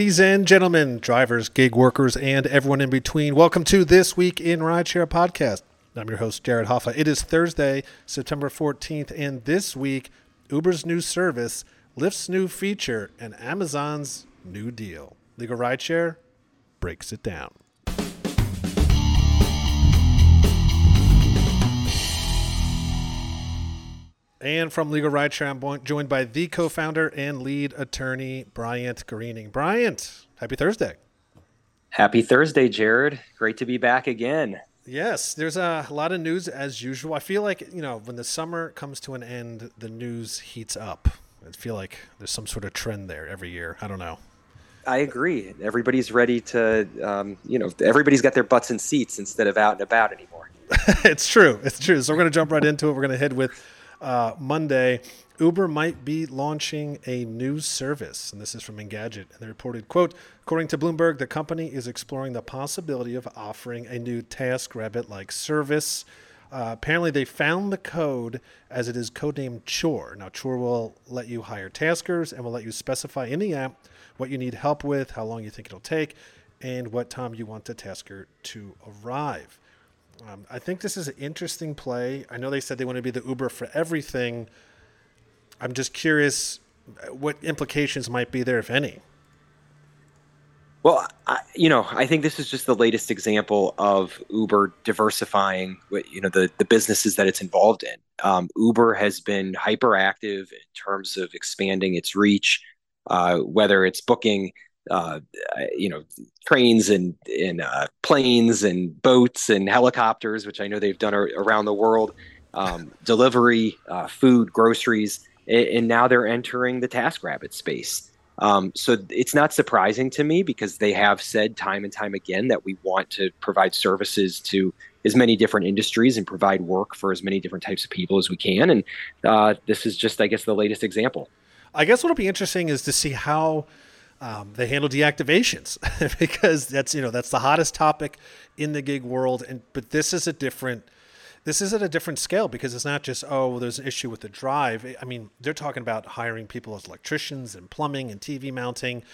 Ladies and gentlemen, drivers, gig workers, and everyone in between, welcome to This Week in Rideshare podcast. I'm your host, Jared Hoffa. It is Thursday, September 14th, and this week, Uber's new service, Lyft's new feature, and Amazon's new deal. Legal Rideshare breaks it down. And from Legal Rideshare, I'm joined by the co-founder and lead attorney, Bryant Greening. Bryant, happy Thursday. Happy Thursday, Jared. Great to be back again. Yes, there's a lot of news as usual. I feel like, you know, when the summer comes to an end, the news heats up. I feel like there's some sort of trend there every year. I don't know. I agree. Everybody's ready to, everybody's got their butts in seats instead of out and about anymore. It's true. So we're going to jump right into it. We're going to head with Monday, Uber might be launching a new service, and this is from Engadget, and they reported, quote, according to Bloomberg, the company is exploring the possibility of offering a new TaskRabbit-like service. Apparently, they found the code as it is codenamed Chore. Now, Chore will let you hire taskers and will let you specify in the app what you need help with, how long you think it'll take, and what time you want the tasker to arrive. I think this is an interesting play. I know they said they want to be the Uber for everything. I'm just curious what implications might be there, if any. Well, I think this is just the latest example of Uber diversifying, the businesses that it's involved in. Uber has been hyperactive in terms of expanding its reach, whether it's booking trains and planes and boats and helicopters, which I know they've done around the world, delivery, food, groceries, and now they're entering the TaskRabbit space. So it's not surprising to me because they have said time and time again that we want to provide services to as many different industries and provide work for as many different types of people as we can. And this is just, I guess, the latest example. I guess what'll be interesting is to see how they handle deactivations because that's the hottest topic in the gig world. But this is at a different scale because it's not just, there's an issue with the drive. I mean, they're talking about hiring people as electricians and plumbing and TV mounting.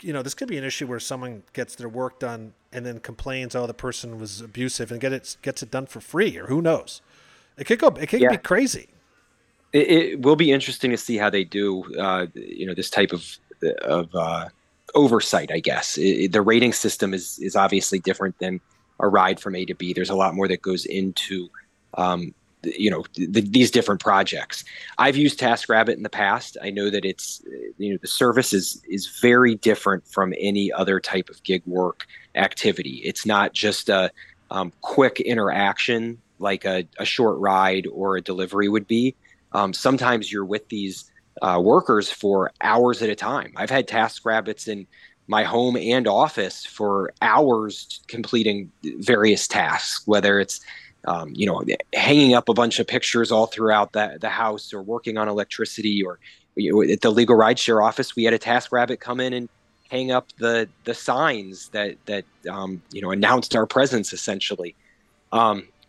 This could be an issue where someone gets their work done and then complains, the person was abusive and gets it done for free, or who knows? It could be crazy. It will be interesting to see how they do, this type of oversight, I guess. The rating system is obviously different than a ride from A to B. There's a lot more that goes into, these different projects. I've used TaskRabbit in the past. I know that it's, the service is very different from any other type of gig work activity. It's not just a quick interaction like a short ride or a delivery would be. Sometimes you're with these workers for hours at a time. I've had TaskRabbits in my home and office for hours completing various tasks, whether it's, hanging up a bunch of pictures all throughout the house or working on electricity, or at the Legal Rideshare office, we had a TaskRabbit come in and hang up the signs that announced our presence essentially.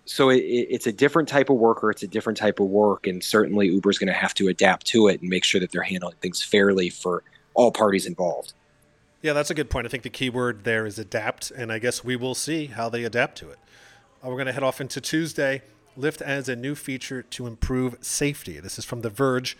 So it's a different type of worker. It's a different type of work. And certainly Uber's going to have to adapt to it and make sure that they're handling things fairly for all parties involved. Yeah, that's a good point. I think the key word there is adapt. And I guess we will see how they adapt to it. We're going to head off into Tuesday. Lyft adds a new feature to improve safety. This is from The Verge.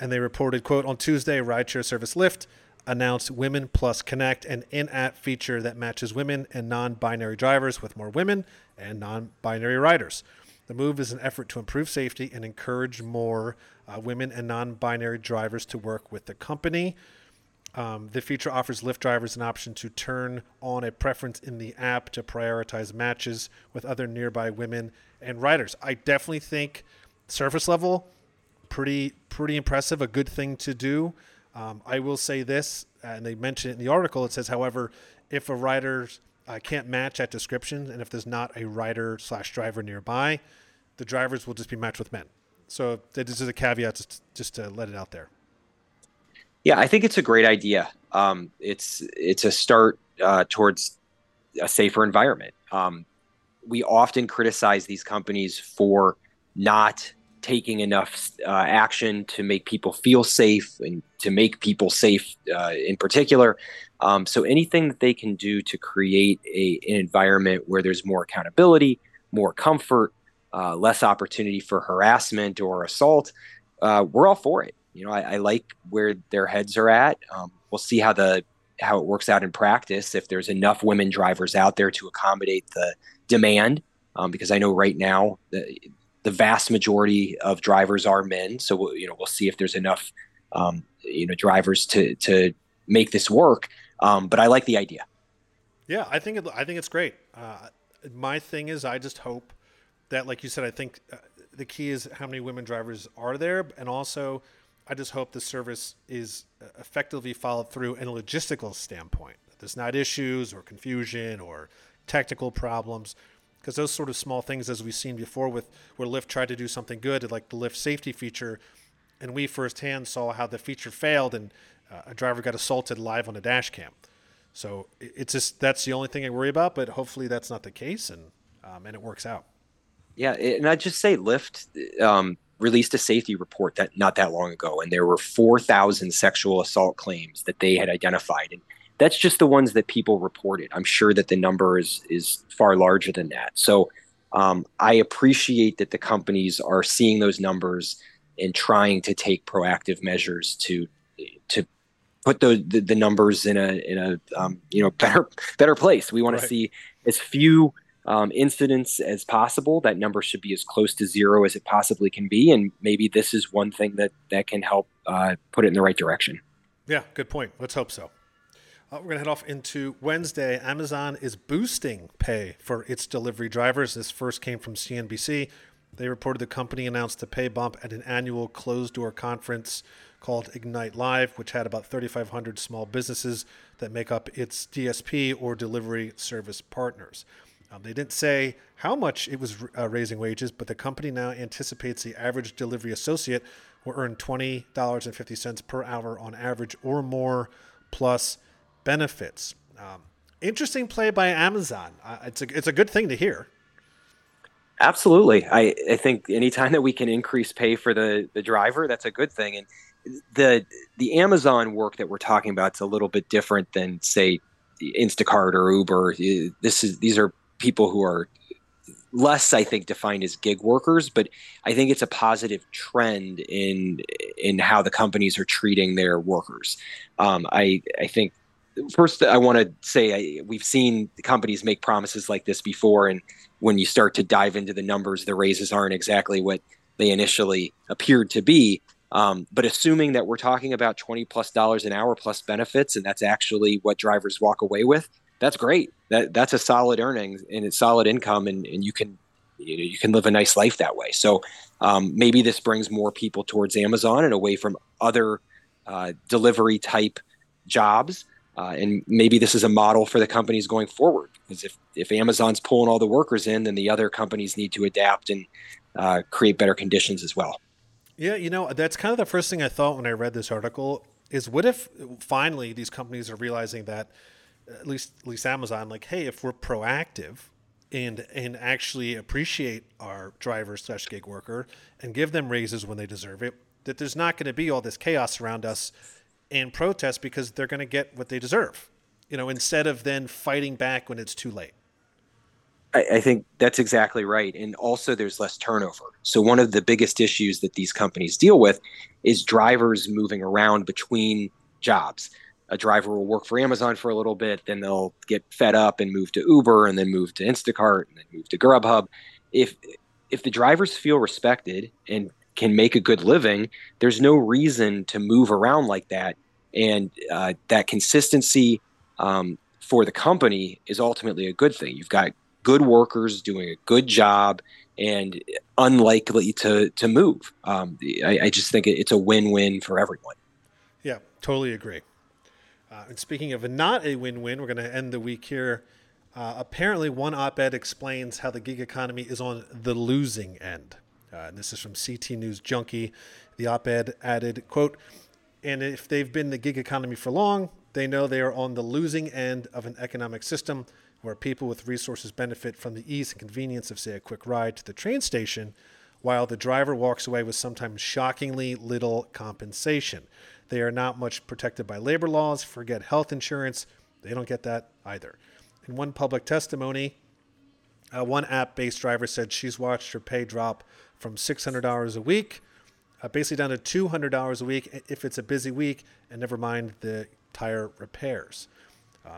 And they reported, quote, on Tuesday, rideshare service Lyft announced Women Plus Connect, an in-app feature that matches women and non-binary drivers with more women and non-binary riders. The move is an effort to improve safety and encourage more women and non-binary drivers to work with the company. The feature offers Lyft drivers an option to turn on a preference in the app to prioritize matches with other nearby women and riders. I definitely think surface level, pretty impressive, a good thing to do. I will say this, and they mention it in the article, it says, however, if a rider can't match that description, and if there's not a rider/driver nearby, the drivers will just be matched with men. So this is a caveat just to let it out there. Yeah, I think it's a great idea. It's a start towards a safer environment. We often criticize these companies for not taking enough action to make people feel safe and to make people safe in particular. So anything that they can do to create an environment where there's more accountability, more comfort, less opportunity for harassment or assault, we're all for it. You know, I like where their heads are at. We'll see how it works out in practice, if there's enough women drivers out there to accommodate the demand, because I know right now the vast majority of drivers are men. So we'll see if there's enough drivers to make this work. But I like the idea. Yeah, I think it's great. My thing is, I just hope that, like you said, I think the key is how many women drivers are there, and also I just hope the service is effectively followed through in a logistical standpoint. There's not issues or confusion or technical problems, because those sort of small things, as we've seen before with where Lyft tried to do something good, like the Lyft safety feature, and we firsthand saw how the feature failed and a driver got assaulted live on a dash cam. So it's just, that's the only thing I worry about, but hopefully that's not the case and it works out. Yeah, and I'd just say Lyft released a safety report that not that long ago, and there were 4,000 sexual assault claims that they had identified, and that's just the ones that people reported. I'm sure that the number is far larger than that. So I appreciate that the companies are seeing those numbers and trying to take proactive measures to put the numbers in a better place. We want to see as few incidents as possible. That number should be as close to zero as it possibly can be, and maybe this is one thing that can help put it in the right direction. Yeah, good point. Let's hope so. We're going to head off into Wednesday. Amazon is boosting pay for its delivery drivers. This first came from CNBC. They reported the company announced the pay bump at an annual closed-door conference called Ignite Live, which had about 3,500 small businesses that make up its DSP or delivery service partners. They didn't say how much it was raising wages, but the company now anticipates the average delivery associate will earn $20.50 per hour on average or more, plus benefits. Interesting play by Amazon. It's a good thing to hear. Absolutely. I think anytime that we can increase pay for the driver, that's a good thing. And the Amazon work that we're talking about is a little bit different than, say, Instacart or Uber. These are people who are less, I think, defined as gig workers, but I think it's a positive trend in how the companies are treating their workers. I think first I want to say we've seen the companies make promises like this before, and when you start to dive into the numbers, the raises aren't exactly what they initially appeared to be. But assuming that we're talking about $20+ an hour plus benefits, and that's actually what drivers walk away with, that's great. That's a solid earnings and it's solid income, and you can live a nice life that way. So maybe this brings more people towards Amazon and away from other delivery type jobs. And maybe this is a model for the companies going forward, because if Amazon's pulling all the workers in, then the other companies need to adapt and create better conditions as well. Yeah, that's kind of the first thing I thought when I read this article is, what if finally these companies are realizing that, at least Amazon, like, hey, if we're proactive and actually appreciate our driver/gig worker and give them raises when they deserve it, that there's not going to be all this chaos around us and protest, because they're going to get what they deserve, instead of then fighting back when it's too late. I think that's exactly right. And also there's less turnover. So one of the biggest issues that these companies deal with is drivers moving around between jobs. A driver will work for Amazon for a little bit, then they'll get fed up and move to Uber, and then move to Instacart, and then move to Grubhub. If the drivers feel respected and can make a good living, there's no reason to move around like that. And that consistency for the company is ultimately a good thing. You've got good workers doing a good job and unlikely to move. I just think it's a win-win for everyone. Yeah, totally agree. And speaking of not a win-win, we're going to end the week here. Apparently, one op-ed explains how the gig economy is on the losing end. And this is from CT News Junkie. The op-ed added, quote, "And if they've been in the gig economy for long, they know they are on the losing end of an economic system where people with resources benefit from the ease and convenience of, say, a quick ride to the train station, while the driver walks away with sometimes shockingly little compensation. They are not much protected by labor laws, forget health insurance. They don't get that either. In one public testimony, one app-based driver said she's watched her pay drop from $600 a week, basically down to $200 a week if it's a busy week, and never mind the tire repairs.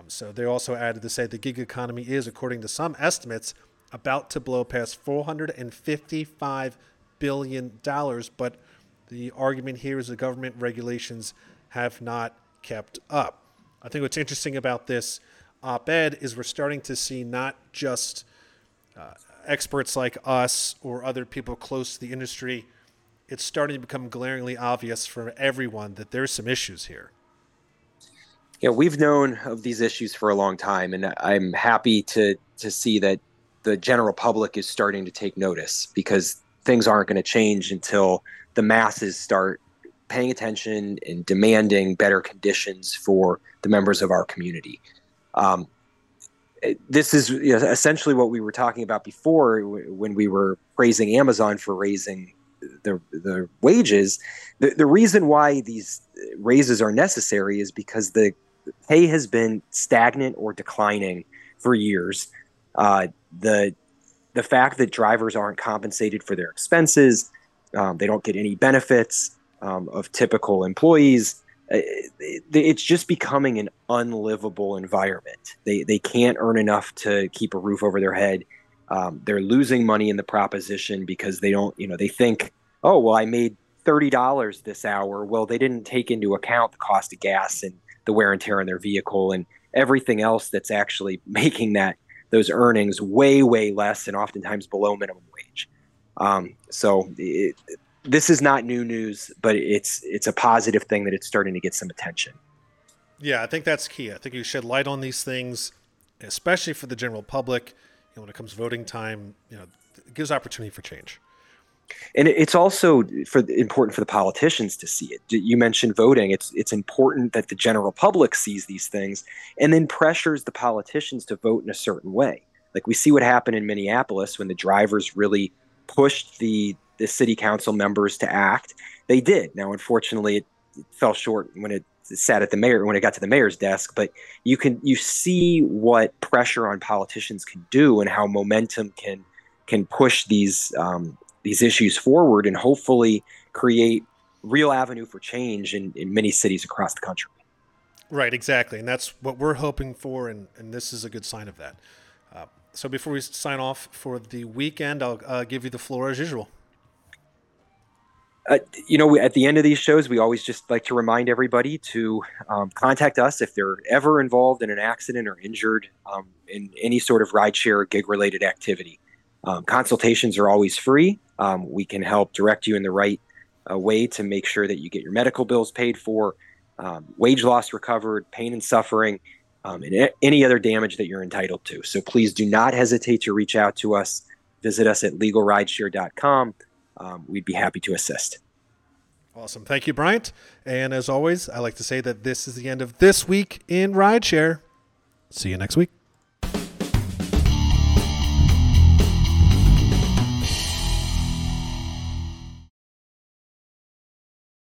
So they also added to say the gig economy is, according to some estimates, about to blow past $455 billion. But the argument here is the government regulations have not kept up. I think what's interesting about this op-ed is we're starting to see not just experts like us or other people close to the industry. It's starting to become glaringly obvious for everyone that there's some issues here. Yeah, we've known of these issues for a long time, and I'm happy to see that the general public is starting to take notice, because things aren't going to change until the masses start paying attention and demanding better conditions for the members of our community. This is essentially what we were talking about before when we were praising Amazon for raising the wages. The reason why these raises are necessary is because the pay has been stagnant or declining for years. The fact that drivers aren't compensated for their expenses, they don't get any benefits of typical employees. It's just becoming an unlivable environment. They can't earn enough to keep a roof over their head. They're losing money in the proposition because they don't, they think, oh, well, I made $30 this hour. Well, they didn't take into account the cost of gas and the wear and tear on their vehicle and everything else that's actually making those earnings way, way less and oftentimes below minimum wage. This is not new news, but it's a positive thing that it's starting to get some attention. Yeah, I think that's key. I think you shed light on these things, especially for the general public. When it comes voting time, it gives opportunity for change. And it's also important for the politicians to see it. You mentioned voting. It's important that the general public sees these things and then pressures the politicians to vote in a certain way. Like we see what happened in Minneapolis when the drivers really pushed the city council members to act. They did. Now, unfortunately, it fell short when it sat at the mayor, when it got to the mayor's desk. But you see what pressure on politicians can do and how momentum can push these issues forward and hopefully create real avenue for change in many cities across the country. Right, exactly. And that's what we're hoping for. And this is a good sign of that. So before we sign off for the weekend, I'll give you the floor as usual. At the end of these shows, we always just like to remind everybody to contact us if they're ever involved in an accident or injured in any sort of rideshare gig-related activity. Consultations are always free. We can help direct you in the right way to make sure that you get your medical bills paid for, wage loss recovered, pain and suffering, and any other damage that you're entitled to. So please do not hesitate to reach out to us. Visit us at legalrideshare.com. We'd be happy to assist. Awesome. Thank you, Bryant. And as always, I like to say that this is the end of this week in Rideshare. See you next week.